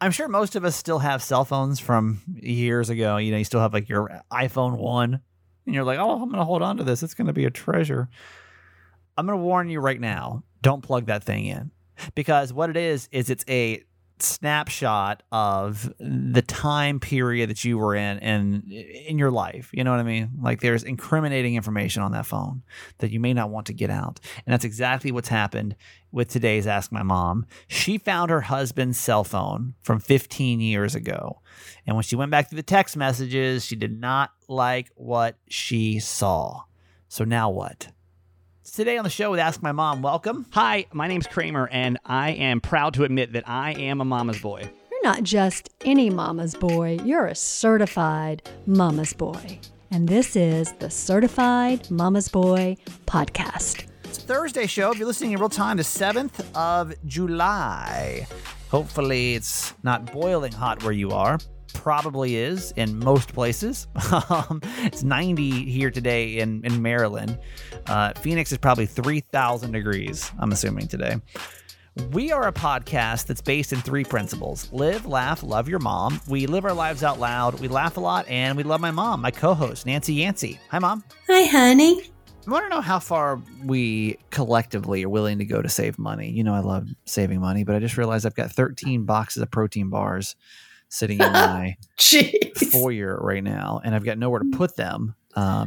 I'm sure most of us still have cell phones from years ago. You know, you still have like your iPhone 1 and you're like, oh, I'm going to hold on to this. It's going to be a treasure. I'm going to warn you right now. Don't plug that thing in, because what it is it's a snapshot of the time period that you were in your life. You know what I mean? Like, there's incriminating information on that phone that you may not want to get out. And that's exactly what's happened with today's Ask My Mom. She found her husband's cell phone from 15 years ago. And when she went back through the text messages, she did not like what she saw. So now what? Today on the show with Ask My Mom, welcome. Hi, my name's Kramer, and I am proud to admit that I am a mama's boy. You're not just any mama's boy, you're a certified mama's boy. And this is the Certified Mama's Boy podcast. It's a Thursday show. If you're listening in real time, the 7th of July. Hopefully it's not boiling hot where you are. Probably is in most places. It's 90 here today in Maryland. Phoenix is probably 3,000 degrees, I'm assuming, today. We are a podcast that's based in three principles: live, laugh, love your mom. We live our lives out loud. We laugh a lot, and we love my mom, my co-host, Nancy Yancey. Hi, Mom. Hi, honey. I want to know how far we collectively are willing to go to save money. You know, I love saving money, but I just realized I've got 13 boxes of protein bars sitting in my foyer right now, and I've got nowhere to put them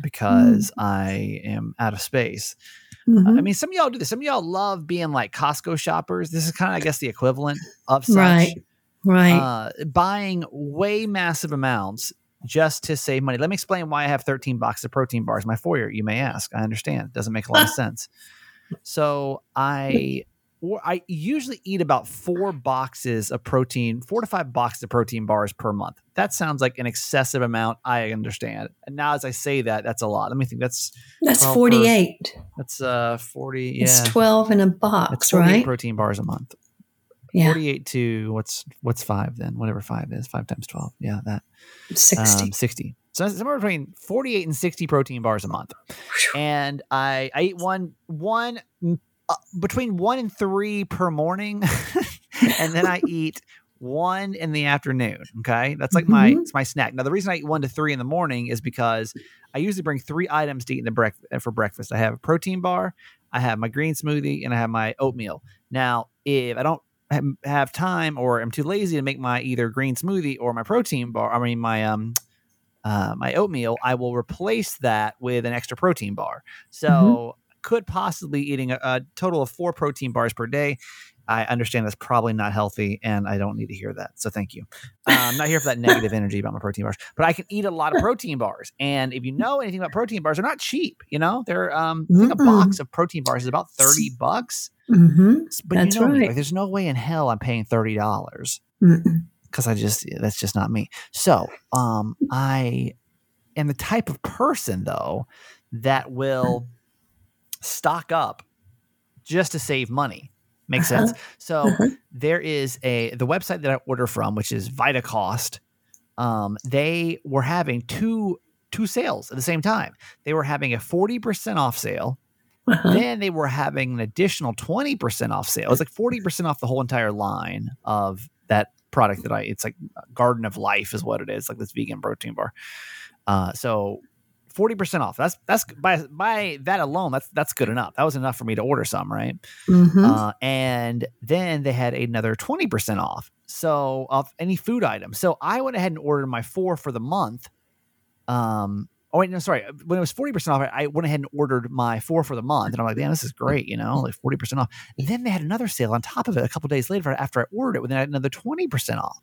because I am out of space. Mm-hmm. I mean, some of y'all do this. Some of y'all love being like Costco shoppers. This is kind of, I guess, the equivalent of such. Right. Buying way massive amounts just to save money. Let me explain why I have 13 boxes of protein bars in my foyer, you may ask. I understand. It doesn't make a lot of sense. So I usually eat about 4 to 5 boxes of protein bars per month. That sounds like an excessive amount. I understand. And now as I say that, that's a lot. Let me think. That's 48. That's 40. Yeah. It's 12 in a box, that's 48, right? Protein bars a month. Yeah. 48 to what's 5 then? Whatever 5 is. 5 times 12. Yeah, that. 60. 60. So that's somewhere between 48 and 60 protein bars a month. And I ate one. Between 1 and 3 per morning, and then I eat 1 in the afternoon. Okay, that's like my snack. Now, the reason I eat 1 to 3 in the morning is because I usually bring 3 items to eat for breakfast. I have a protein bar, I have my green smoothie, and I have my oatmeal. Now, if I don't have time or I'm too lazy to make my either green smoothie or my protein bar, my oatmeal, I will replace that with an extra protein bar. So. Mm-hmm. Could possibly eating a total of 4 protein bars per day. I understand that's probably not healthy, and I don't need to hear that. So thank you. I'm not here for that negative energy about my protein bars, but I can eat a lot of protein bars. And if you know anything about protein bars, they're not cheap. You know, they're I think a box of protein bars is about $30. Mm-hmm. But that's right. Like, there's no way in hell I'm paying $30 because that's just not me. So I am the type of person though that will stock up just to save money. Makes sense. So there is the website that I order from, which is Vitacost. They were having two sales at the same time. They were having a 40% off sale. Then they were having an additional 20% off sale. It was like 40% off the whole entire line of that product it's like Garden of Life is what it is. Like this vegan protein bar. 40% off. That's by that alone. That's good enough. That was enough for me to order some, right? Mm-hmm. And then they had another 20% off. So off any food item. So I went ahead and ordered my 4 for the month. When it was 40% off, I went ahead and ordered my 4 for the month, and I'm like, damn, this is great. You know, like 40% off. And then they had another sale on top of it a couple of days later after I ordered it, with another 20% off.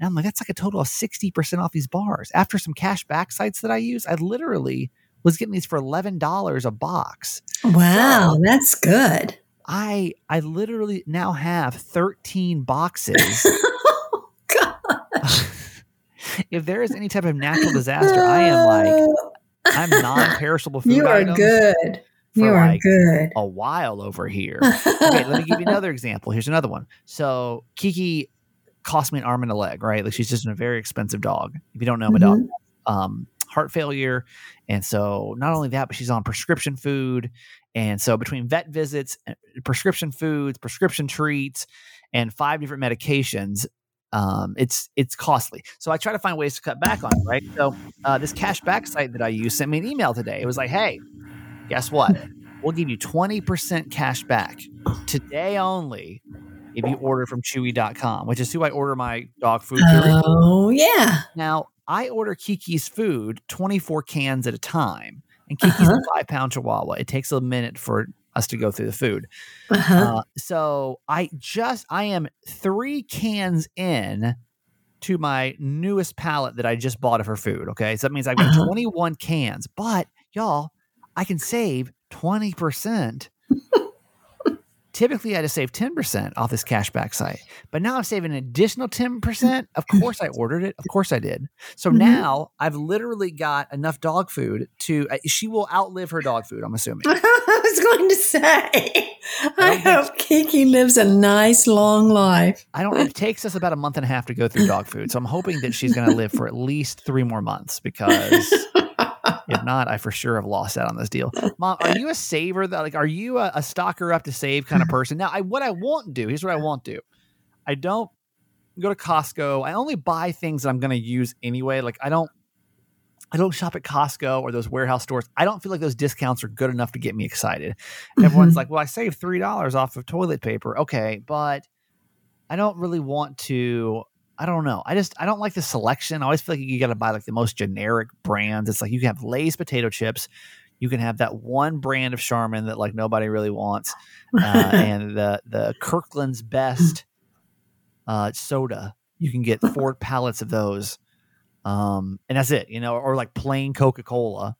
And I'm like, that's like a total of 60% off these bars. After some cash back sites that I use, I literally was getting these for $11 a box. Wow, so that's good. I literally now have 13 boxes. Oh, gosh. If there is any type of natural disaster, I am like, I'm non-perishable food items. You are good. A while over here. Okay, let me give you another example. Here's another one. So Kiki cost me an arm and a leg, right? Like she's just a very expensive dog. If you don't know, my dog, heart failure. And so not only that, but she's on prescription food. And so between vet visits, prescription foods, prescription treats, and 5 different medications, It's costly. So I try to find ways to cut back on it, right? So this cashback site that I use sent me an email today. It was like, hey, guess what? We'll give you 20% cash back today only if you order from Chewy.com, which is who I order my dog food through. Oh, yeah. Now, I order Kiki's food 24 cans at a time. And Kiki's a 5-pound chihuahua. It takes a minute for us to go through the food. So I am 3 cans in to my newest pallet that I just bought of her food. Okay. So that means I've got 21 cans. But y'all, I can save 20%. Typically, I just save 10% off this cashback site, but now I'm saving an additional 10%. Of course, I ordered it. Of course, I did. So now I've literally got enough dog food to. She will outlive her dog food, I'm assuming. I was going to say, I hope Kiki lives a nice long life. It takes us about a month and a half to go through dog food, so I'm hoping that she's going to live for at least 3 more months because. If not, I for sure have lost out on this deal. Mom, are you a saver? Like, are you a stocker up to save kind of person? Now, here's what I won't do. I don't go to Costco. I only buy things that I'm going to use anyway. Like, I don't shop at Costco or those warehouse stores. I don't feel like those discounts are good enough to get me excited. Everyone's like, well, I saved $3 off of toilet paper. Okay, but I don't really want to. I don't know. I don't like the selection. I always feel like you got to buy like the most generic brands. It's like you can have Lay's potato chips. You can have that one brand of Charmin that like nobody really wants. And the Kirkland's best soda. You can get 4 pallets of those. And that's it, or like plain Coca-Cola.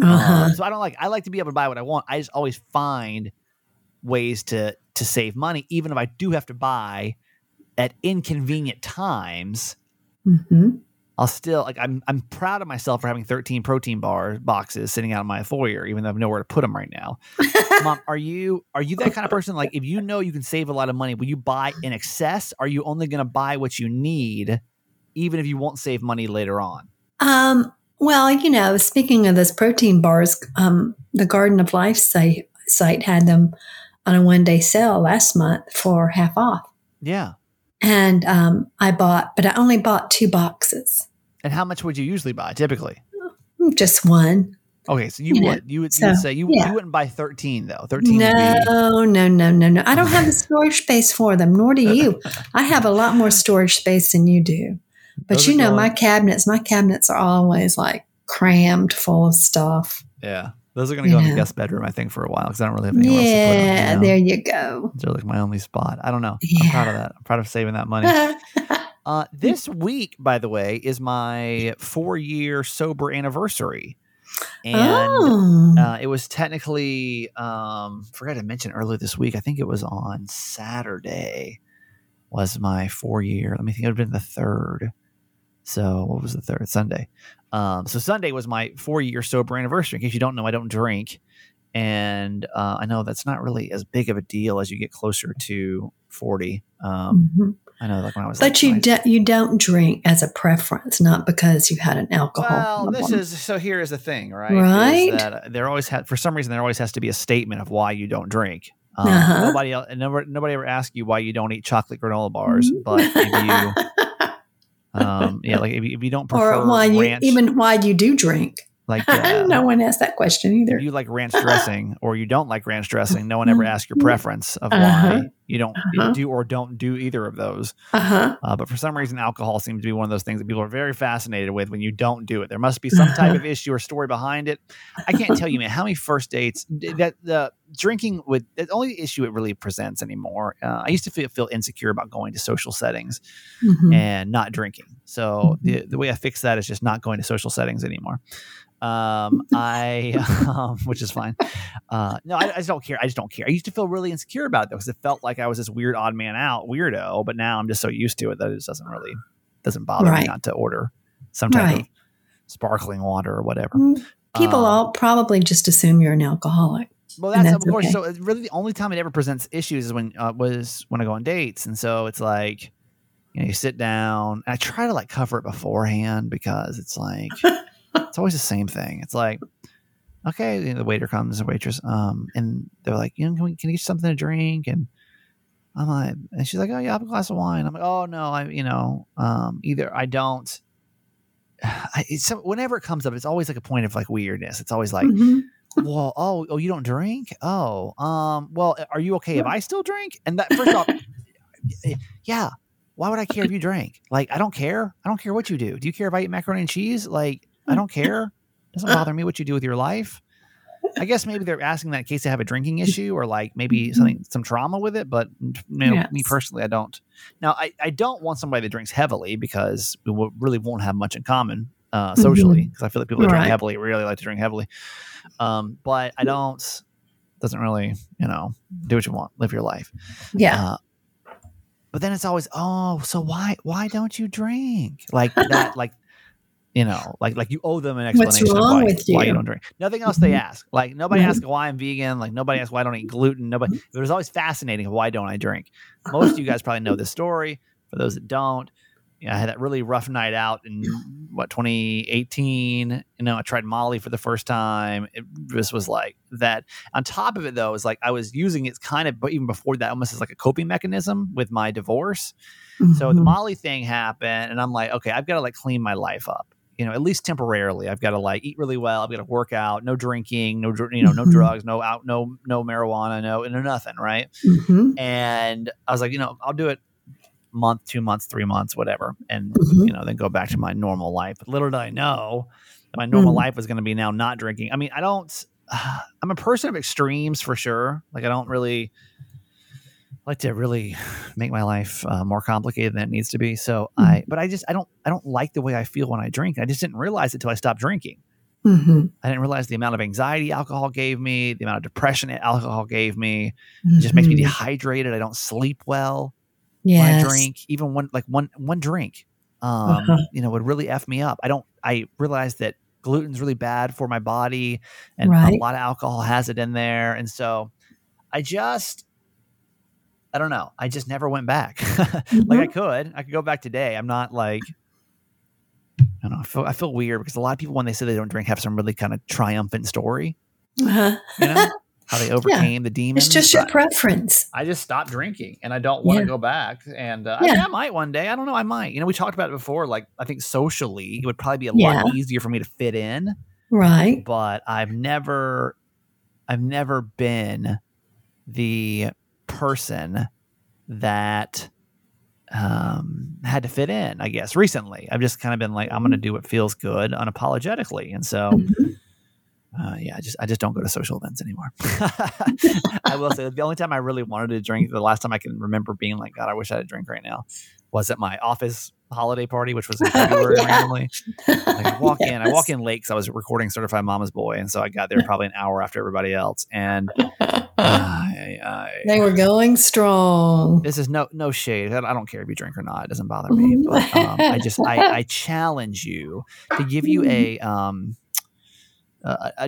So I like to be able to buy what I want. I just always find ways to save money, even if I do have to buy at inconvenient times. I'll still like, I'm proud of myself for having 13 protein bar boxes sitting out in my foyer, even though I have nowhere to put them right now. Mom, are you that kind of person? Like, if you can save a lot of money, will you buy in excess? Are you only going to buy what you need, even if you won't save money later on? Well, speaking of those protein bars, the Garden of Life site had them on a one-day sale last month for half off. Yeah. And I only bought 2 boxes. And how much would you usually buy typically? Just one. Okay, so you wouldn't buy 13 though. 13. No. I don't have the storage space for them, nor do you. I have a lot more storage space than you do. But my cabinets are always like crammed full of stuff. Yeah. Those are going to go in the guest bedroom, I think, for a while because I don't really have anywhere else to put them. Yeah, there you go. They're like my only spot. I don't know. Yeah. I'm proud of that. I'm proud of saving that money. This week, by the way, is my 4-year sober anniversary. And it was technically, forgot to mention earlier this week, I think it was on Saturday was my 4-year. Let me think. It would have been the 3rd. So what was the 3rd? Sunday. So Sunday was my 4-year sober anniversary. In case you don't know, I don't drink. And I know that's not really as big of a deal as you get closer to 40. I know, like when I was. But you don't drink as a preference, not because you had an alcohol problem. So here is the thing, right? Right. Is that for some reason, there always has to be a statement of why you don't drink. Nobody ever asks you why you don't eat chocolate granola bars, but if you. If you don't prefer ranch, even why you do drink. Like no one asked that question either. If you like ranch dressing or you don't like ranch dressing, no one ever asks your preference of why you don't do or don't do either of those. But for some reason, alcohol seems to be one of those things that people are very fascinated with when you don't do it. There must be some type of issue or story behind it. I can't tell you, man, how many first dates that the drinking with the only issue it really presents anymore. I used to feel insecure about going to social settings and not drinking. So the way I fix that is just not going to social settings anymore. Which is fine. No, I just don't care. I used to feel really insecure about it though, because it felt like I was this weird odd man out weirdo, but now I'm just so used to it that it just doesn't bother me not to order some type of sparkling water or whatever. People all probably just assume you're an alcoholic. Well, that's of course. Okay. So it's really the only time it ever presents issues is when I go on dates. And so it's like, you sit down and I try to like cover it beforehand because it's like, it's always the same thing. It's like, okay, the waitress comes, and they're like, can you get something to drink? And I'm like, and she's like, oh yeah, I have a glass of wine. I'm like, oh no, either I don't. Whenever it comes up, it's always like a point of like weirdness. It's always like, well, oh, you don't drink? Oh, well, are you okay if I still drink? And that, first off, yeah. Why would I care if you drank? Like, I don't care. I don't care what you do. Do you care if I eat macaroni and cheese? Like, I don't care. It doesn't bother me what you do with your life. I guess maybe they're asking that in case they have a drinking issue or like maybe some trauma with it. But me personally, I don't. Now, I don't want somebody that drinks heavily because we really won't have much in common socially. Because I feel like people that drink heavily really like to drink heavily. But I don't. Doesn't really, do what you want. Live your life. Yeah. But then it's always, oh, so why don't you drink? Like that, like. Like you owe them an explanation why you don't drink. Nothing else they ask. Like nobody asks why I'm vegan. Like nobody asks why I don't eat gluten. Nobody. It was always fascinating. Why don't I drink? Most of you guys probably know this story. For those that don't, I had that really rough night out in 2018. I tried Molly for the first time. This was like that. On top of it, though, is like I was using it kind of, but even before that, almost as like a coping mechanism with my divorce. So the Molly thing happened, and I'm like, okay, I've got to like clean my life up. At least temporarily, I've got to like eat really well. I've got to work out, no drinking, no drugs, no marijuana, no nothing. Right. And I was like, I'll do it month, 2 months, 3 months, whatever. And, then go back to my normal life. But little did I know that my normal life was going to be now not drinking. I mean, I'm a person of extremes for sure. Like I don't really like to really make my life more complicated than it needs to be. So I don't like the way I feel when I drink. I just didn't realize it till I stopped drinking. I didn't realize the amount of anxiety alcohol gave me, the amount of depression alcohol gave me. It just makes me dehydrated. I don't sleep well when I drink. Even one drink, would really F me up. I realized that gluten's really bad for my body and a lot of alcohol has it in there. And so I don't know. I just never went back. Like I could go back today. I'm not like, I don't know. I feel weird because a lot of people, when they say they don't drink, have some really kind of triumphant story, how they overcame the demons. It's just your preference. I just stopped drinking and I don't want to go back. And I might one day, I don't know. I might, we talked about it before. Like I think socially it would probably be a lot easier for me to fit in. Right. But I've never been the person that had to fit in, I guess. Recently, I've just kind of been like, I'm going to do what feels good unapologetically, and so I just don't go to social events anymore. I will say the only time I really wanted to drink, the last time I can remember being like, God, I wish I had a drink right now, was at my office holiday party, which was in February randomly. Like, I walk in late because I was recording Certified Mama's Boy, and so I got there probably an hour after everybody else, and they were going strong. This is no shade. I don't care if you drink or not; it doesn't bother me. But I challenge you to give you a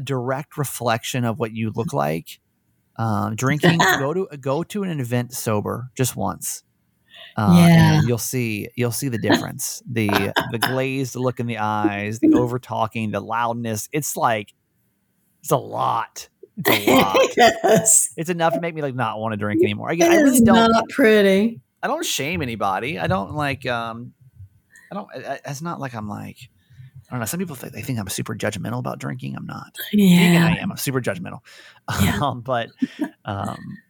direct reflection of what you look like drinking. Go to an event sober just once. And you'll see the difference. The glazed look in the eyes, the over talking, the loudness. It's a lot. It's enough to make me like not want to drink anymore. I really don't. Not pretty. I don't shame anybody. I don't like. I don't. It's not like I'm like. I don't know. Some people think I'm super judgmental about drinking. I'm not. Yeah, I am. I'm super judgmental. Yeah. But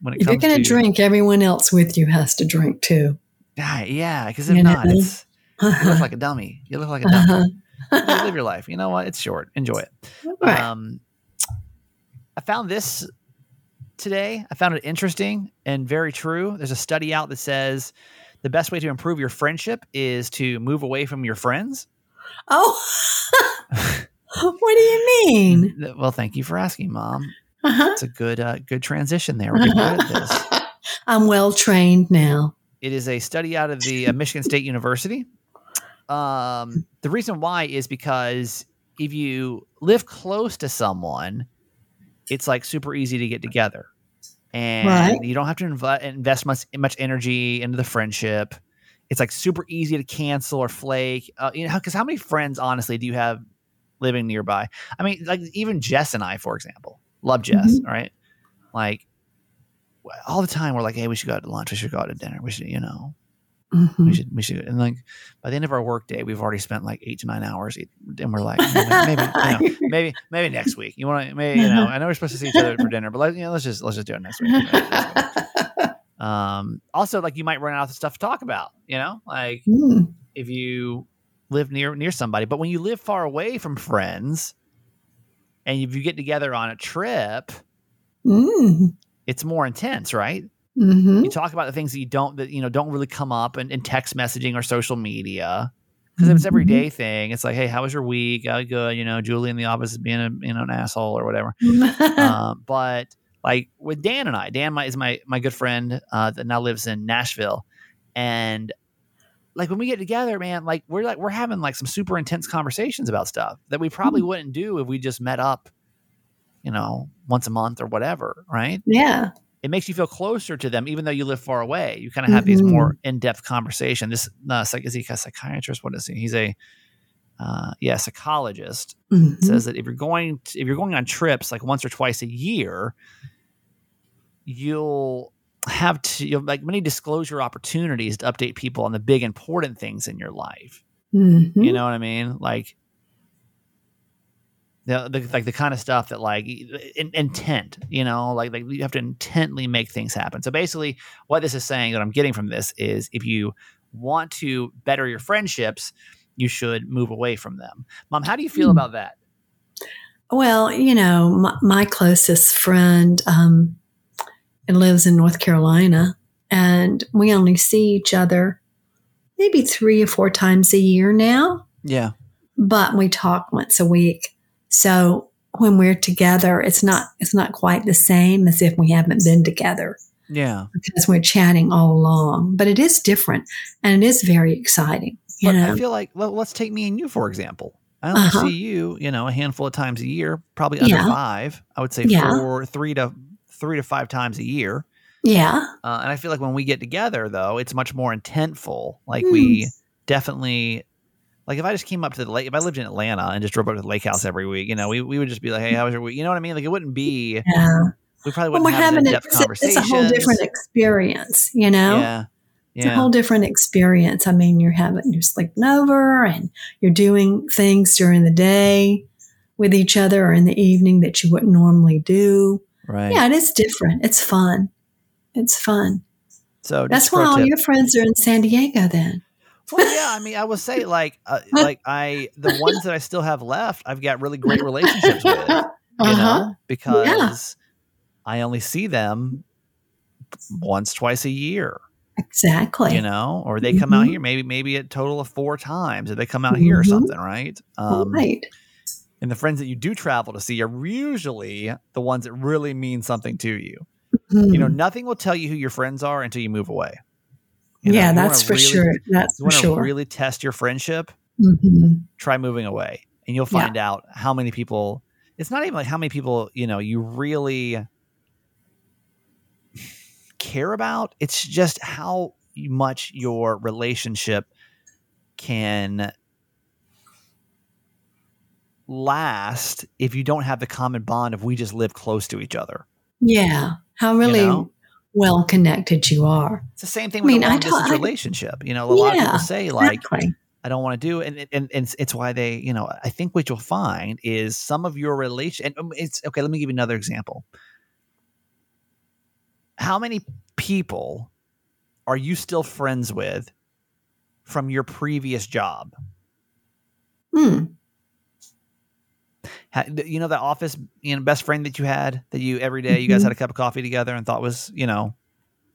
when it comes to, if you're going to drink, everyone else with you has to drink too. Yeah, because if not, you look like a dummy. You look like a dummy. Live your life. You know what? It's short. Enjoy it. Right. I found this today. I found it interesting and very true. There's a study out that says the best way to improve your friendship is to move away from your friends. Oh, what do you mean? Well, thank you for asking, Mom. It's a good transition there. We're good at this. I'm well trained now. It is a study out of the Michigan State University. The reason why is because if you live close to someone, it's like super easy to get together, and you don't have to invest much energy into the friendship. It's like super easy to cancel or flake, because how many friends honestly do you have living nearby? I mean, like even Jess and I, for example, love Jess, right? Like all the time we're like, hey, we should go out to lunch. We should go out to dinner. We should, you know, mm-hmm. we should. And like by the end of our work day, we've already spent like 8 to 9 hours. And we're like, maybe next week. You want to, maybe, you know, I know we're supposed to see each other for dinner, but like, you know, let's just do it next week. Also, like you might run out of stuff to talk about, you know, like if you live near somebody, but when you live far away from friends and if you get together on a trip, it's more intense, right? Mm-hmm. You talk about the things that don't really come up in text messaging or social media because it's everyday thing. It's like, hey, how was your week? Oh, good. You know, Julie in the office is being an asshole or whatever. But like with Dan and I, Dan is my good friend that now lives in Nashville. And like when we get together, man, like we're having like some super intense conversations about stuff that we probably wouldn't do if we just met up, you know, once a month or whatever. Right. Yeah. It makes you feel closer to them, even though you live far away. You kind of have these more in-depth conversations. Is he a psychiatrist? What is he? He's a psychologist. Mm-hmm. Says that if you're going on trips like once or twice a year, you'll have like many disclosure opportunities to update people on the big important things in your life. Mm-hmm. You know what I mean? Like the kind of stuff that like intent, you know, like you have to intently make things happen. So basically what this is saying that I'm getting from this is if you want to better your friendships, you should move away from them. Mom, how do you feel about that? Well, you know, my closest friend lives in North Carolina and we only see each other maybe 3 or 4 times a year now. Yeah. But we talk once a week. So when we're together, it's not quite the same as if we haven't been together. Yeah. Because we're chatting all along. But it is different and it is very exciting. But I feel like, let's take me and you, for example. I only see you, you know, a handful of times a year, probably under 5. I would say 3 to 5 times a year. Yeah. And I feel like when we get together, though, it's much more intentful. Like we definitely... Like if I just came up to the lake, if I lived in Atlanta and just drove up to the lake house every week, you know, we would just be like, hey, how was your week? You know what I mean? Like it wouldn't be, we probably wouldn't have an in-depth conversation. It's a whole different experience, you know? Yeah. It's a whole different experience. I mean, you're sleeping over and you're doing things during the day with each other or in the evening that you wouldn't normally do. Right. Yeah. It is different. It's fun. It's fun. So that's why all your friends are in San Diego then. Well, yeah, I mean, I will say, the ones that I still have left, I've got really great relationships with, you know, because I only see them once, twice a year. Exactly. You know, or they come out here, maybe a total of 4 times, or they come out here or something, right? Right. And the friends that you do travel to see are usually the ones that really mean something to you. Mm-hmm. You know, nothing will tell you who your friends are until you move away. You know, that's for sure. That's for sure. You want to really test your friendship, try moving away and you'll find out how many people, it's not even like how many people, you know, you really care about. It's just how much your relationship can last if you don't have the common bond of we just live close to each other. Yeah. How really... You know? Well connected you are. It's the same thing with a long distance relationship. You know, a lot of people say like, exactly. I don't want to do it. And it's why they, you know, I think what you'll find is some of your relation. And it's okay. Let me give you another example. How many people are you still friends with from your previous job? You know, that office, you know, best friend that you had that you every day, you guys had a cup of coffee together and thought was, you know,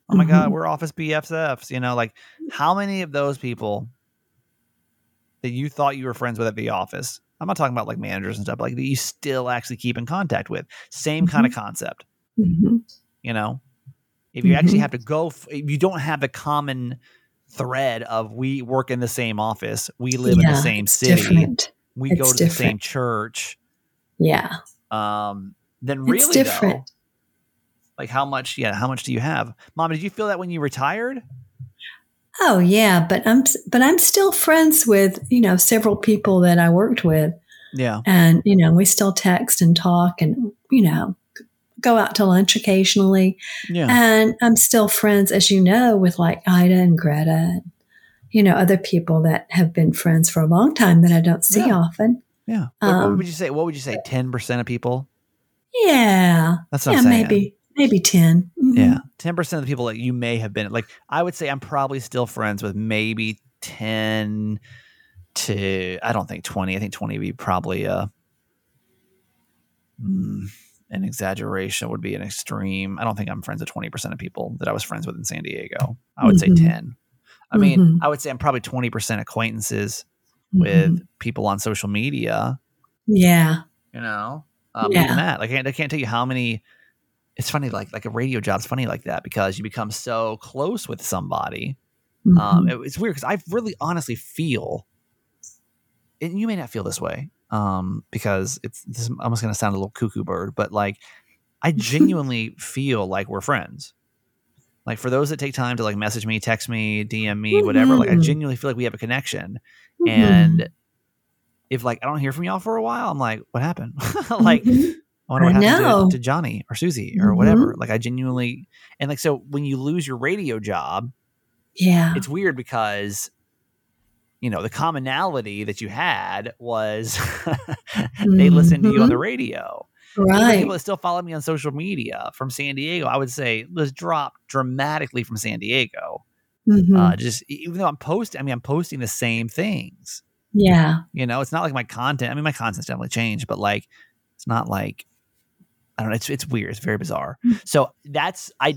oh my God, we're office BFFs, you know, like how many of those people that you thought you were friends with at the office? I'm not talking about like managers and stuff like that you still actually keep in contact with. Same kind of concept, you know, if you actually have to go, if you don't have the common thread of we work in the same office, we live in the same city, we go to the same church. Yeah. Then really, it's different. Though, like how much do you have? Mom, did you feel that when you retired? Oh yeah. But I'm still friends with, you know, several people that I worked with. Yeah. And, you know, we still text and talk and, you know, go out to lunch occasionally. Yeah. And I'm still friends, as you know, with like Ida and Greta and, you know, other people that have been friends for a long time that I don't see often. Yeah. What would you say? 10% of people? Yeah. That's what I'm saying. Maybe 10. Mm-hmm. Yeah. 10% of the people that you may have been, like, I would say I'm probably still friends with maybe 10 to, I don't think 20. I think 20 would be probably an exaggeration, would be an extreme. I don't think I'm friends with 20% of people that I was friends with in San Diego. I would say 10. I mean, I would say I'm probably 20% acquaintances with people on social media. Yeah. You know, even that, like, I can't tell you how many. It's funny, like a radio job's funny like that, because you become so close with somebody. It's weird because I really honestly feel, and you may not feel this way, because this is almost going to sound a little cuckoo bird, but like I genuinely feel like we're friends. Like for those that take time to like message me, text me, DM me, whatever, like I genuinely feel like we have a connection. And if like I don't hear from y'all for a while, I'm like, what happened? Like. I wonder what happened to Johnny or Susie or whatever. Like I genuinely, and like, so when you lose your radio job, it's weird because, you know, the commonality that you had was they listened to you on the radio. Right. People that still follow me on social media from San Diego, I would say let's drop dramatically from San Diego. Just even though I'm posting the same things. Yeah. You know, it's not like my content. I mean, my content's definitely changed, but like, it's not like, I don't know. It's weird. It's very bizarre. So I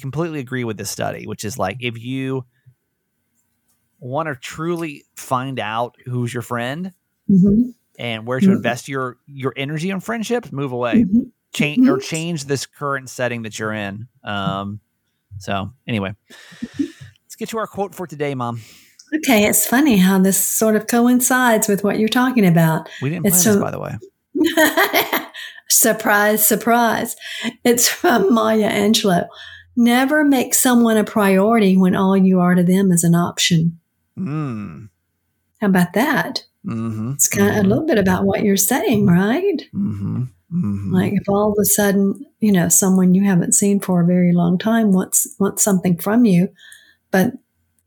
completely agree with this study, which is like, if you want to truly find out who's your friend and where to invest your energy in friendships, move away, change this current setting that you're in. So anyway, let's get to our quote for today, Mom. Okay. It's funny how this sort of coincides with what you're talking about. We didn't plan this, by the way. Surprise, surprise. It's from Maya Angelou. Never make someone a priority when all you are to them is an option. How about that? It's kind of a little bit about what you're saying, right? Like if all of a sudden, you know, someone you haven't seen for a very long time wants something from you, but,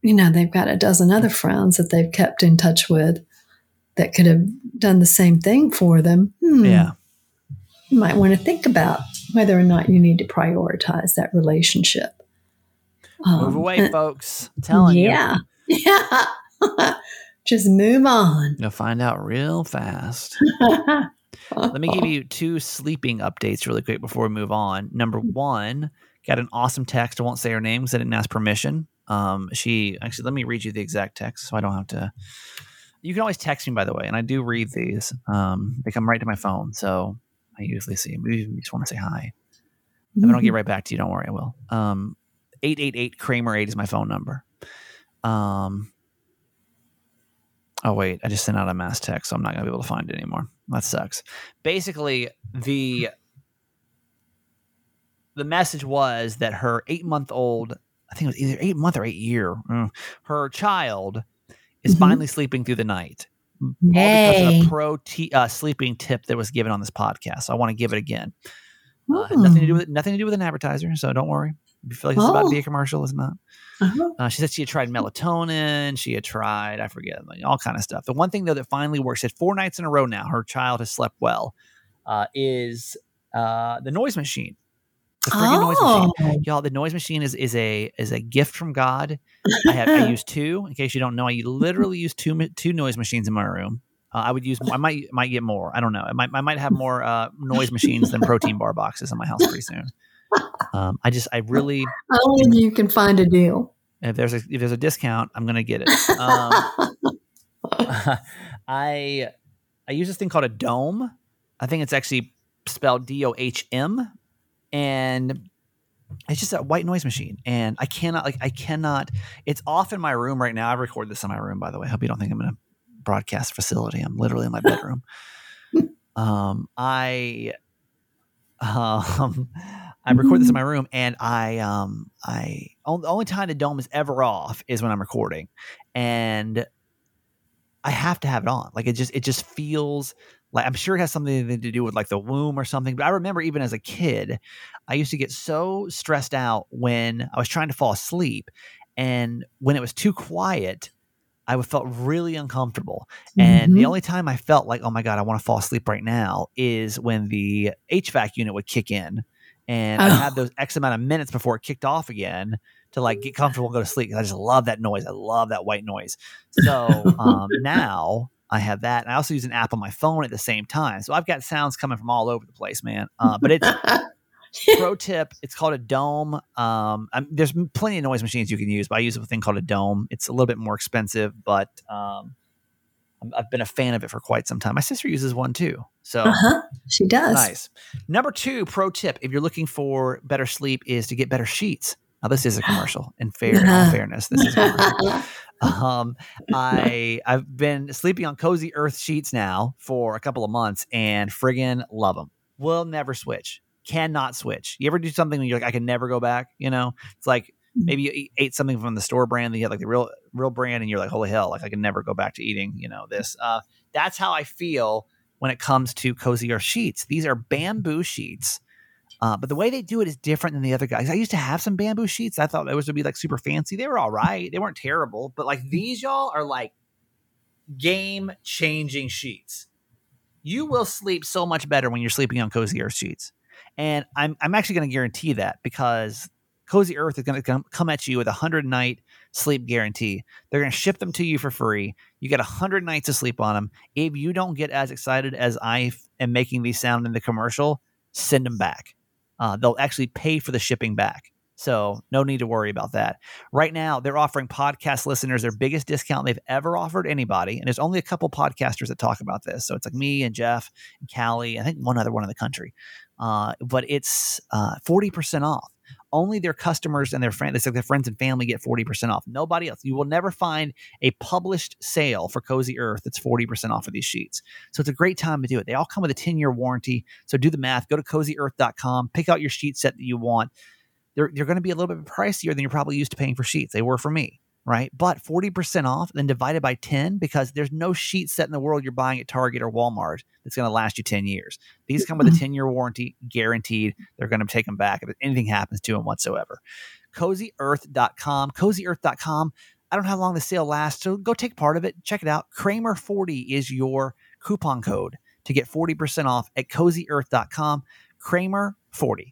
you know, they've got a dozen other friends that they've kept in touch with that could have done the same thing for them. Yeah. You might want to think about whether or not you need to prioritize that relationship. Move away, folks. I'm telling you. Yeah. Yeah. Just move on. You'll find out real fast. Let me give you two sleeping updates really quick before we move on. Number one, got an awesome text. I won't say her name because I didn't ask permission. She actually, let me read you the exact text so I don't have to. You can always text me, by the way, and I do read these. They come right to my phone, so I usually see them. You just want to say hi. If I don't get right back to you, don't worry, I will. 888-Kramer-8 is my phone number. Oh, wait, I just sent out a mass text, so I'm not going to be able to find it anymore. That sucks. Basically, the message was that her 8-month-old, I think it was either 8-month or 8-year, her child is finally sleeping through the night. All because of a sleeping tip that was given on this podcast. So I want to give it again. Nothing to do with an advertiser, so don't worry. If you feel like it's about to be a commercial, it's not. She said she had tried melatonin. She had tried, I forget, like, all kind of stuff. The one thing, though, that finally works, at 4 nights in a row now, her child has slept well, is the noise machine. The freaking noise machine. Y'all, the noise machine is a gift from God. I use 2. In case you don't know, I literally use two noise machines in my room. I might get more. I don't know. I might have more noise machines than protein bar boxes in my house pretty soon. Only you can find a deal. If there's a discount, I'm gonna get it. I use this thing called a Dohm. I think it's actually spelled DOHM. And it's just a white noise machine. And I cannot, it's off in my room right now. I record this in my room, by the way. I hope you don't think I'm in a broadcast facility. I'm literally in my bedroom. I record this in my room, and the only time the Dohm is ever off is when I'm recording. And I have to have it on. Like it just feels like, I'm sure it has something to do with like the womb or something. But I remember even as a kid, I used to get so stressed out when I was trying to fall asleep, and when it was too quiet, I felt really uncomfortable. Mm-hmm. And the only time I felt like, oh my God, I want to fall asleep right now is when the HVAC unit would kick in, and I had those X amount of minutes before it kicked off again to like get comfortable and go to sleep. Cause I just love that noise. I love that white noise. So now I have that. And I also use an app on my phone at the same time. So I've got sounds coming from all over the place, man. But it's pro tip. It's called a dome. There's plenty of noise machines you can use, but I use a thing called a dome. It's a little bit more expensive, but I've been a fan of it for quite some time. My sister uses one too. So she does. Nice. Number 2 pro tip, if you're looking for better sleep, is to get better sheets. Now this is a commercial, in fairness. This is a commercial. I've been sleeping on Cozy Earth sheets now for a couple of months and friggin' love them. Will never switch. Cannot switch. You ever do something when you're like, I can never go back? You know, it's like maybe you ate something from the store brand that you had like the real brand, and you're like, holy hell, like I can never go back to eating, you know, this. That's how I feel when it comes to Cozy Earth sheets. These are bamboo sheets. But the way they do it is different than the other guys. I used to have some bamboo sheets. I thought those would be like super fancy. They were all right. They weren't terrible. But like these, y'all, are like game-changing sheets. You will sleep so much better when you're sleeping on Cozy Earth sheets. And I'm actually going to guarantee that, because Cozy Earth is going to come at you with a 100-night sleep guarantee. They're going to ship them to you for free. You get 100 nights of sleep on them. If you don't get as excited as I am making these sound in the commercial, send them back. They'll actually pay for the shipping back. So no need to worry about that. Right now, they're offering podcast listeners their biggest discount they've ever offered anybody. And there's only a couple podcasters that talk about this. So it's like me and Jeff and Callie, I think one other one in the country. But it's 40% off. Only their customers and their friends and family get 40% off. Nobody else. You will never find a published sale for Cozy Earth that's 40% off of these sheets. So it's a great time to do it. They all come with a 10-year warranty. So do the math. Go to CozyEarth.com. Pick out your sheet set that you want. They're going to be a little bit pricier than you're probably used to paying for sheets. They were for me, right? But 40% off, then divided by 10, because there's no sheet set in the world you're buying at Target or Walmart that's going to last you 10 years. These come with a 10-year warranty, guaranteed. They're going to take them back if anything happens to them whatsoever. CozyEarth.com. CozyEarth.com. I don't know how long the sale lasts, so go take part of it. Check it out. Kramer40 is your coupon code to get 40% off at CozyEarth.com. Kramer40.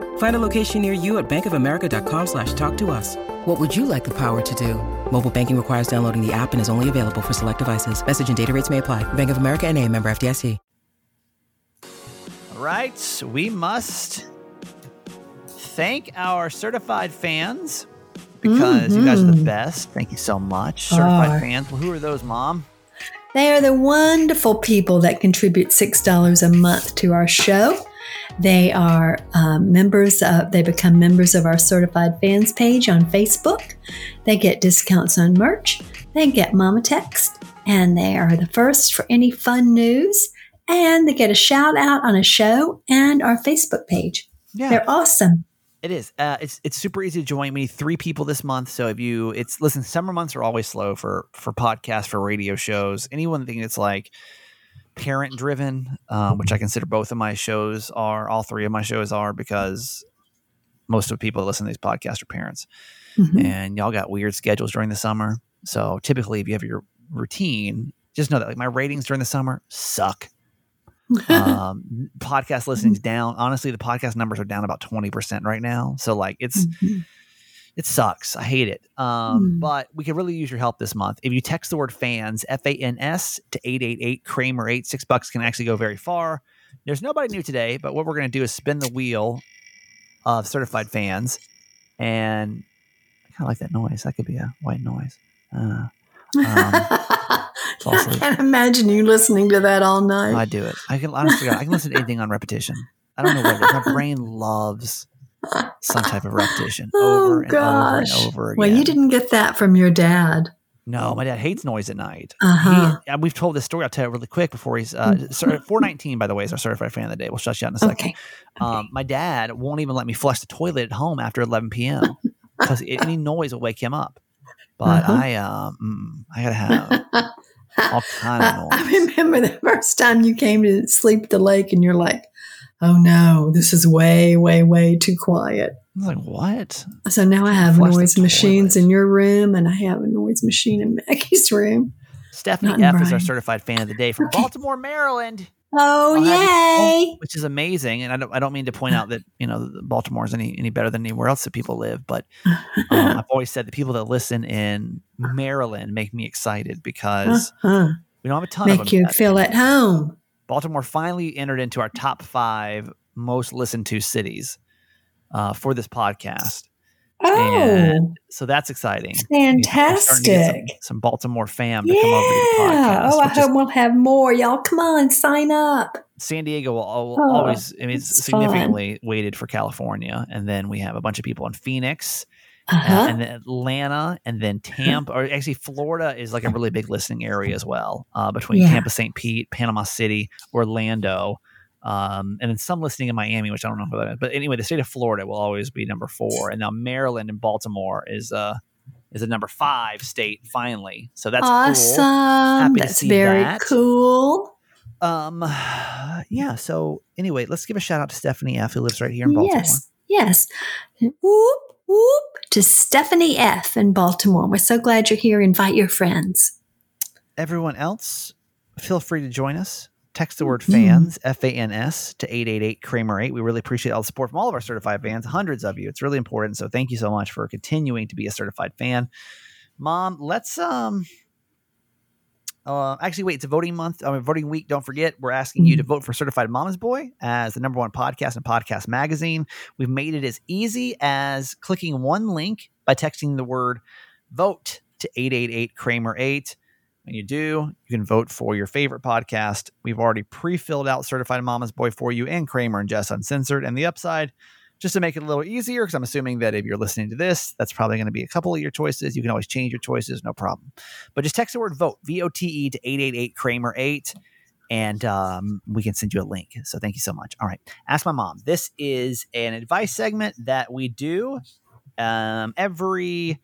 Find a location near you at bankofamerica.com/talktous. What would you like the power to do? Mobile banking requires downloading the app and is only available for select devices. Message and data rates may apply. Bank of America NA, member FDIC. All right. We must thank our certified fans, because you guys are the best. Thank you so much. Certified fans. Well, who are those, Mom? They are the wonderful people that contribute $6 a month to our show. They are they become members of our Certified Fans page on Facebook. They get discounts on merch. They get Mama Text, and they are the first for any fun news, and they get a shout out on a show and our Facebook page. Yeah. They're awesome. It is. It's super easy to join. We need 3 people this month. So listen, summer months are always slow for podcasts, for radio shows, anyone thing that's like parent driven, which I consider both of my shows are, all 3 of my shows are, because most of the people that listen to these podcasts are parents, and y'all got weird schedules during the summer. So typically if you have your routine, just know that like my ratings during the summer suck. Podcast listening's down. Honestly, the podcast numbers are down about 20% right now. So like it sucks. I hate it. But we could really use your help this month. If you text the word fans, FANS, to 888 Kramer 8, $6 can actually go very far. There's nobody new today, but what we're going to do is spin the wheel of certified fans. And I kind of like that noise. That could be a white noise. I can't imagine you listening to that all night. I do it. I can listen to anything on repetition. I don't know what it is. My brain loves some type of repetition over and over and over again. Well, you didn't get that from your dad. No, my dad hates noise at night. We've told this story. I'll tell it really quick before he's 419, by the way, is our certified fan of the day. We'll shut you out in a second. Okay. My dad won't even let me flush the toilet at home after 11 p.m. because any noise will wake him up. But I got to have all kind of noise. I remember the first time you came to sleep at the lake and you're like, oh, no, this is way, way, way too quiet. I was like, what? So now I have noise machines in your room, and I have a noise machine in Maggie's room. Stephanie F is our certified fan of the day from Baltimore, Maryland. Oh, yay! Which is amazing, and I don't mean to point out that Baltimore is any better than anywhere else that people live, but I've always said the people that listen in Maryland make me excited because we don't have a ton of them. Make you feel at home. Baltimore finally entered into our top 5 most listened to cities. For this podcast. Oh. And so that's exciting. Fantastic. Some Baltimore fam to come over to the podcast. Oh, I hope we'll have more. Y'all, come on, sign up. San Diego will always, it's significantly weighted for California. And then we have a bunch of people in Phoenix and then Atlanta and then Tampa. Or actually, Florida is like a really big listening area as well between Tampa, St. Pete, Panama City, Orlando. And then some listening in Miami, which I don't know about that. But anyway, the state of Florida will always be number 4. And now Maryland and Baltimore is a number 5 state finally. So that's awesome. Cool. Happy to see that. That's very cool. Yeah. So anyway, let's give a shout out to Stephanie F, who lives right here in Baltimore. Yes. Whoop, whoop to Stephanie F in Baltimore. We're so glad you're here. Invite your friends. Everyone else, feel free to join us. Text the word fans, FANS, to 888-Kramer8. We really appreciate all the support from all of our certified fans, hundreds of you. It's really important. So thank you so much for continuing to be a certified fan. Mom, let's it's a voting week. Don't forget, we're asking you to vote for Certified Mama's Boy as the number 1 podcast in Podcast Magazine. We've made it as easy as clicking one link by texting the word vote to 888-Kramer8. When you do, you can vote for your favorite podcast. We've already pre-filled out Certified Mama's Boy for you and Kramer and Jess Uncensored. And the upside, just to make it a little easier, because I'm assuming that if you're listening to this, that's probably going to be a couple of your choices. You can always change your choices, no problem. But just text the word vote, VOTE, to 888-Kramer8, and we can send you a link. So thank you so much. All right. Ask My Mom. This is an advice segment that we do every...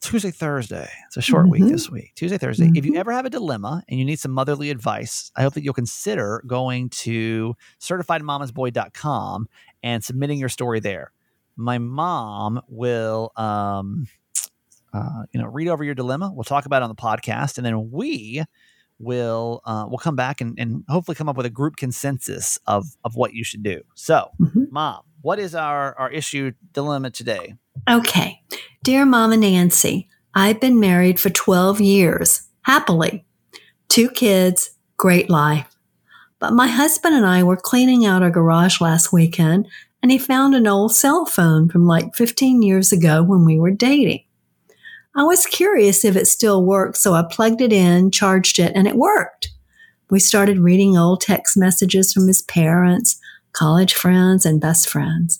Tuesday, Thursday. It's a short week this week. Tuesday, Thursday. If you ever have a dilemma and you need some motherly advice, I hope that you'll consider going to CertifiedMamasBoy.com and submitting your story there. My mom will, read over your dilemma. We'll talk about it on the podcast, and then we will we'll come back and hopefully come up with a group consensus of what you should do. So, Mom, what is our issue dilemma today? Okay. Dear Mama Nancy, I've been married for 12 years, happily. 2 kids, great life. But my husband and I were cleaning out our garage last weekend, and he found an old cell phone from like 15 years ago when we were dating. I was curious if it still worked, so I plugged it in, charged it, and it worked. We started reading old text messages from his parents, college friends, and best friends.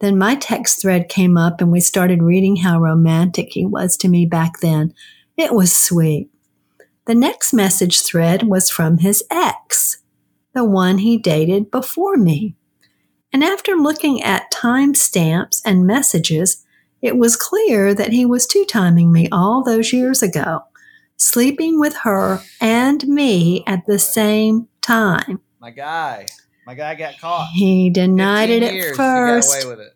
Then my text thread came up and we started reading how romantic he was to me back then. It was sweet. The next message thread was from his ex, the one he dated before me. And after looking at timestamps and messages, it was clear that he was two-timing me all those years ago, sleeping with her and me at the same time. My guy got caught. He denied it at first. He got away with it.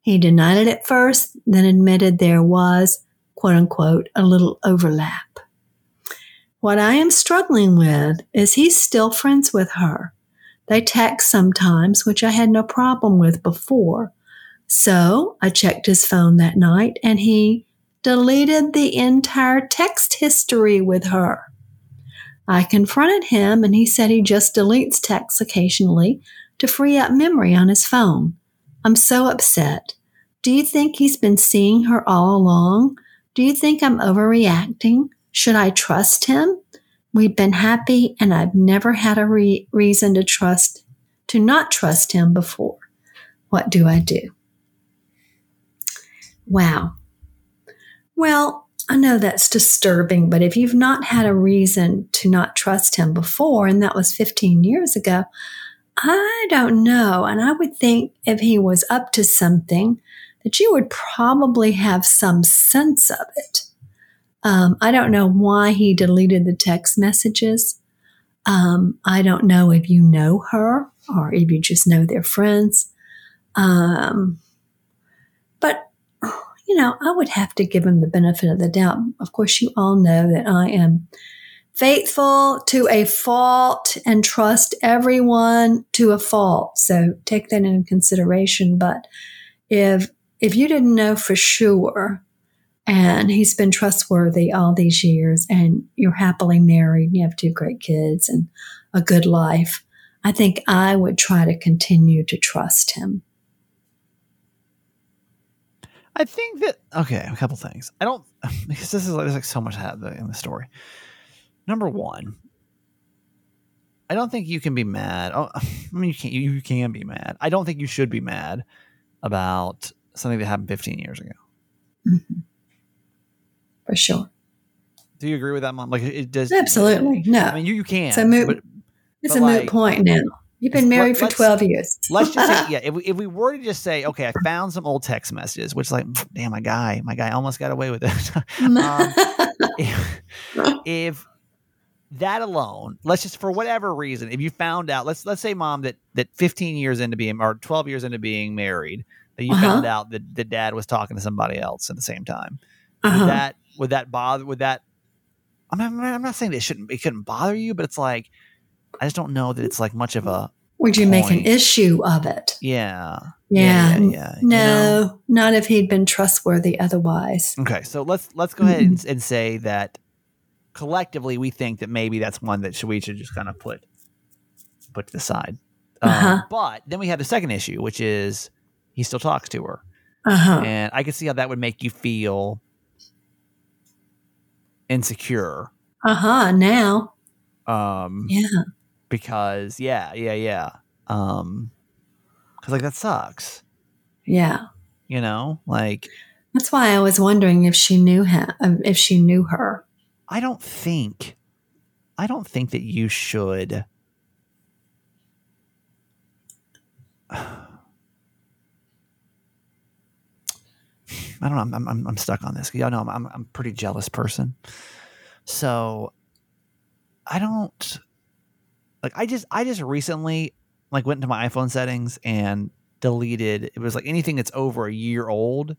He denied it at first, then admitted there was, quote unquote, a little overlap. What I am struggling with is he's still friends with her. They text sometimes, which I had no problem with before. So I checked his phone that night and he deleted the entire text history with her. I confronted him and he said he just deletes texts occasionally to free up memory on his phone. I'm so upset. Do you think he's been seeing her all along? Do you think I'm overreacting? Should I trust him? We've been happy and I've never had a reason to trust to not trust him before. What do I do? Wow. Well, I know that's disturbing, but if you've not had a reason to not trust him before, and that was 15 years ago, I don't know. And I would think if he was up to something, that you would probably have some sense of it. I don't know why he deleted the text messages. I don't know if you know her or if you just know they're friends. But, you know, I would have to give him the benefit of the doubt. Of course, you all know that I am faithful to a fault and trust everyone to a fault. So take that into consideration. But if you didn't know for sure and he's been trustworthy all these years and you're happily married and you have two great kids and a good life, I think I would try to continue to trust him. I think that, okay, a couple things. I don't, because this is like, there's like so much in the story. Number one, I don't think you can be mad. Oh, I mean, you can be mad. I don't think you should be mad about something that happened 15 years ago. Mm-hmm. For sure. Do you agree with that, Mom? Like it does. Absolutely. No. I mean, you can. So it's a moot point now. You've been married for 12 years. Let's just say, yeah, if we were to just say, okay, I found some old text message, which is like, damn, my guy almost got away with it. if that alone, let's just, for whatever reason, if you found out, let's say, Mom, that 15 years into being, or 12 years into being married, that you found out that the dad was talking to somebody else at the same time. Would that bother? I'm not saying it couldn't bother you, but it's like, I just don't know that it's like much of a. Would you make an issue of it? Yeah. No, you know? Not if he'd been trustworthy otherwise. Okay, so let's go ahead and say that collectively we think that maybe that's one that we should just kind of put to the side. But then we have the second issue, which is he still talks to her, and I can see how that would make you feel insecure. Now. Yeah. Because yeah. Because like that sucks. Yeah. You know, like that's why I was wondering if she knew him, if she knew her. I don't think that you should. I don't know. I'm stuck on this. Y'all know I'm a pretty jealous person, so. I just recently like went into my iPhone settings and deleted. It was like anything that's over a year old.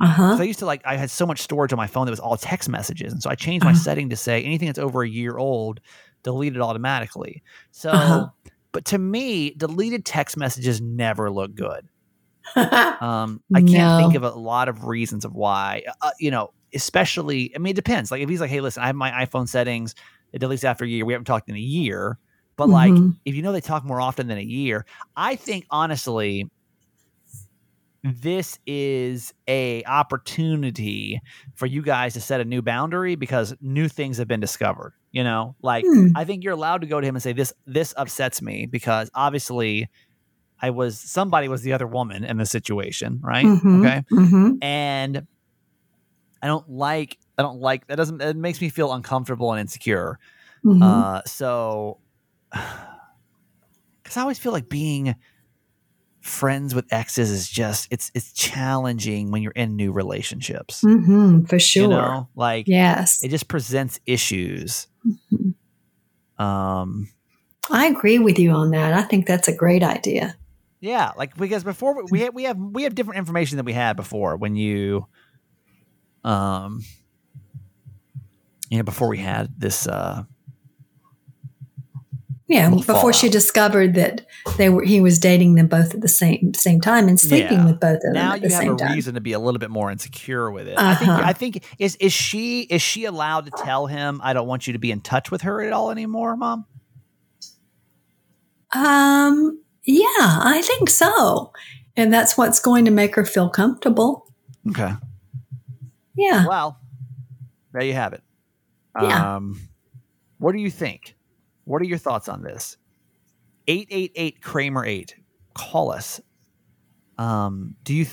So I used to like, I had so much storage on my phone that was all text messages. And so I changed my setting to say anything that's over a year old, deleted automatically. So, but to me, deleted text messages never look good. I can't think of a lot of reasons of why, you know, especially, I mean, it depends. Like if he's like, hey, listen, I have my iPhone settings. It deletes after a year. We haven't talked in a year, but like, if you know, they talk more often than a year, I think honestly, this is a opportunity for you guys to set a new boundary because new things have been discovered, you know, like I think you're allowed to go to him and say this upsets me because obviously somebody was the other woman in the situation. Right. Okay. And I don't like that. It makes me feel uncomfortable and insecure. So, because I always feel like being friends with exes is just it's challenging when you're in new relationships. For sure, you know? Like yes, it just presents issues. I agree with you on that. I think that's a great idea. Yeah, like because before we have different information than we had before when you. You know, before we had this, before she discovered that he was dating them both at the same time and sleeping with both of them at the same time. Now you have a reason to be a little bit more insecure with it. I think is she allowed to tell him, I don't want you to be in touch with her at all anymore, Mom? Yeah, I think so. And that's what's going to make her feel comfortable. Okay. Yeah. Well, there you have it. Yeah. What do you think? What are your thoughts on this? 888-Kramer8. Call us. Do you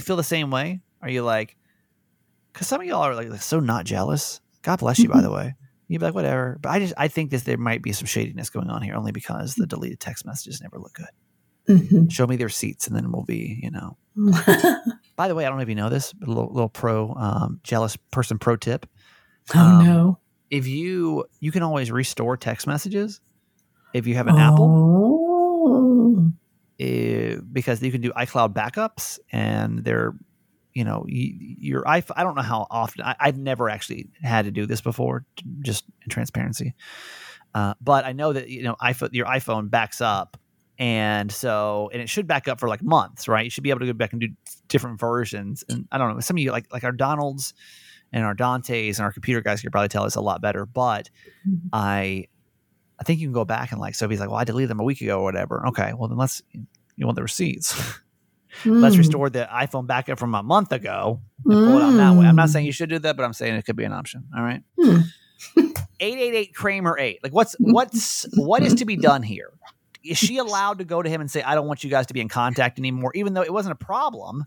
feel the same way? Are you like, because some of y'all are like so not jealous. God bless you, by the way. You'd be like, whatever. But I think that there might be some shadiness going on here only because the deleted text messages never look good. Mm-hmm. Show me the receipts and then we'll be, you know. By the way, I don't know if you know this, but a little pro jealous person pro tip. Oh no. If you can always restore text messages if you have an Apple. Because you can do iCloud backups and they're, you know, your iPhone. I don't know how often. I've never actually had to do this before, just in transparency. But I know that, you know, your iPhone backs up. And so, and it should back up for like months, right? You should be able to go back and do different versions. And I don't know, some of you like our Donalds and our Dantes and our computer guys could probably tell us a lot better. But I think you can go back and like, so if he's like, well, I deleted them a week ago or whatever. Okay, well then you want the receipts. Let's restore the iPhone backup from a month ago and pull it out that way. I'm not saying you should do that, but I'm saying it could be an option. All right. 888-Kramer8. Like what is to be done here? Is she allowed to go to him and say, I don't want you guys to be in contact anymore, even though it wasn't a problem?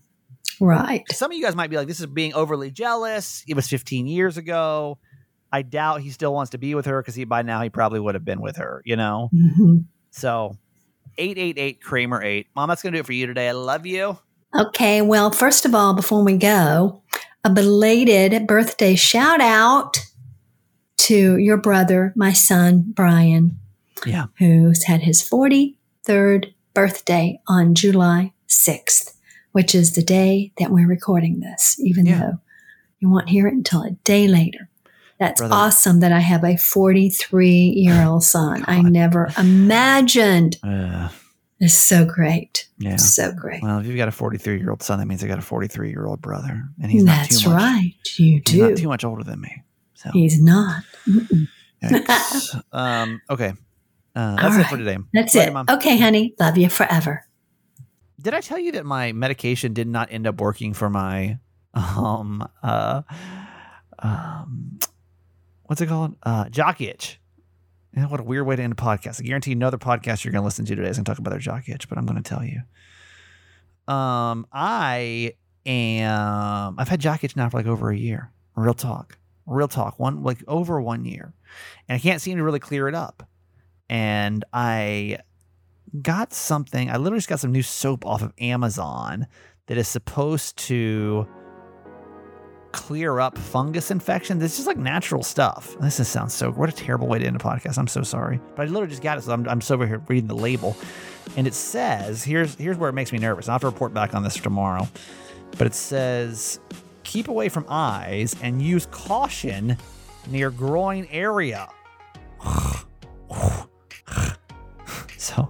Right. Some of you guys might be like, this is being overly jealous. It was 15 years ago. I doubt he still wants to be with her because by now he probably would have been with her, you know? Mm-hmm. So 888-Kramer8. Mom, that's going to do it for you today. I love you. Okay. Well, first of all, before we go, a belated birthday shout out to your brother, my son, Brian. Yeah. Who's had his 43rd birthday on July 6th, which is the day that we're recording this, even though you won't hear it until a day later. That's awesome that I have a 43-year-old son. God. I never imagined. It's so great. Yeah. It's so great. Well, if you've got a 43-year-old son, that means I got a 43-year-old brother. And he's not too much. That's right. You do. He's not too much older than me. So. He's not. Mm-mm. Okay. That's it for today. That's it. Mom. Okay, honey. Love you forever. Did I tell you that my medication did not end up working for my what's it called? Jock itch. And what a weird way to end a podcast. I guarantee another podcast you're going to listen to today is going to talk about their jock itch, but I'm going to tell you. I've had jock itch now for like over a year. Real talk. Over 1 year. And I can't seem to really clear it up. And I literally just got some new soap off of Amazon that is supposed to clear up fungus infection. This is just like natural stuff. This just sounds so, what a terrible way to end a podcast. I'm so sorry. But I literally just got it. So I'm over here reading the label. And it says, here's where it makes me nervous. I'll have to report back on this tomorrow. But it says, keep away from eyes and use caution near groin area. So,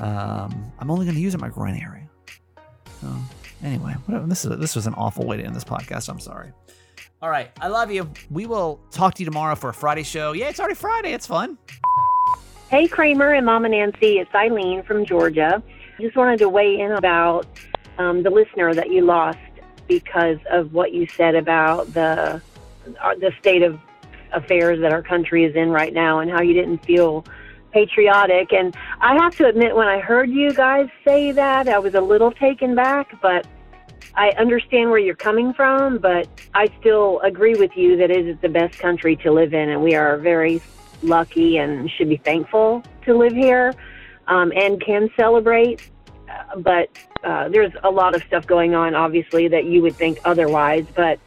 I'm only going to use it in my groin area. So, anyway, this was an awful way to end this podcast. I'm sorry. All right. I love you. We will talk to you tomorrow for a Friday show. Yeah, it's already Friday. It's fun. Hey, Kramer and Mama Nancy. It's Eileen from Georgia. Just wanted to weigh in about the listener that you lost because of what you said about the state of affairs that our country is in right now and how you didn't feel patriotic. And I have to admit, when I heard you guys say that, I was a little taken back, but I understand where you're coming from, but I still agree with you that it is the best country to live in, and we are very lucky and should be thankful to live here and can celebrate. But there's a lot of stuff going on, obviously, that you would think otherwise, but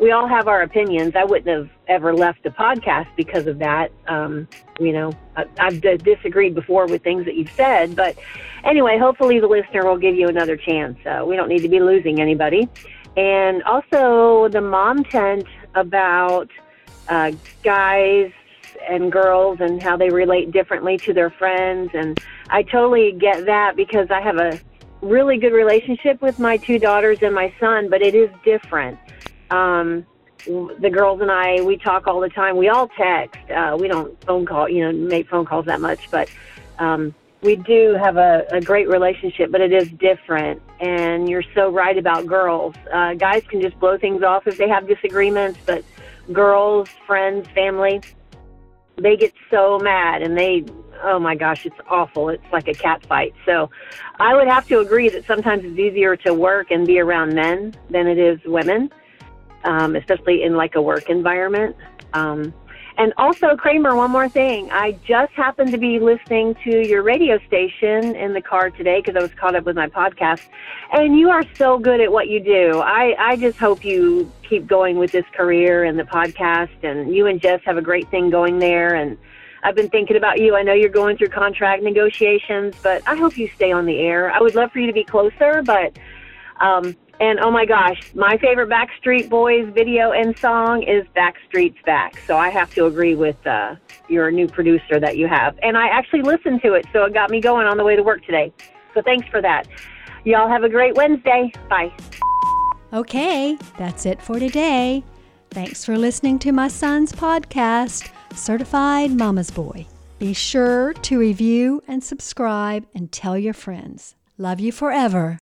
we all have our opinions. I wouldn't have ever left the podcast because of that. I've disagreed before with things that you've said, but anyway, hopefully the listener will give you another chance. We don't need to be losing anybody. And also the mom tent about guys and girls and how they relate differently to their friends. And I totally get that because I have a really good relationship with my two daughters and my son, but it is different. The girls and I, we talk all the time. We all text. We don't phone call, make phone calls that much, but we do have a great relationship, but it is different. And you're so right about girls. Guys can just blow things off if they have disagreements, but girls, friends, family, they get so mad and they oh my gosh, it's awful. It's like a cat fight. So I would have to agree that sometimes it's easier to work and be around men than it is women, especially in like a work environment. And also, Kramer, one more thing. I just happened to be listening to your radio station in the car today because I was caught up with my podcast. And you are so good at what you do. I just hope you keep going with this career and the podcast. And you and Jess have a great thing going there. And I've been thinking about you. I know you're going through contract negotiations, but I hope you stay on the air. I would love for you to be closer, but... and oh my gosh, my favorite Backstreet Boys video and song is Backstreet's Back. So I have to agree with your new producer that you have. And I actually listened to it, so it got me going on the way to work today. So thanks for that. Y'all have a great Wednesday. Bye. Okay, that's it for today. Thanks for listening to my son's podcast, Certified Mama's Boy. Be sure to review and subscribe and tell your friends. Love you forever.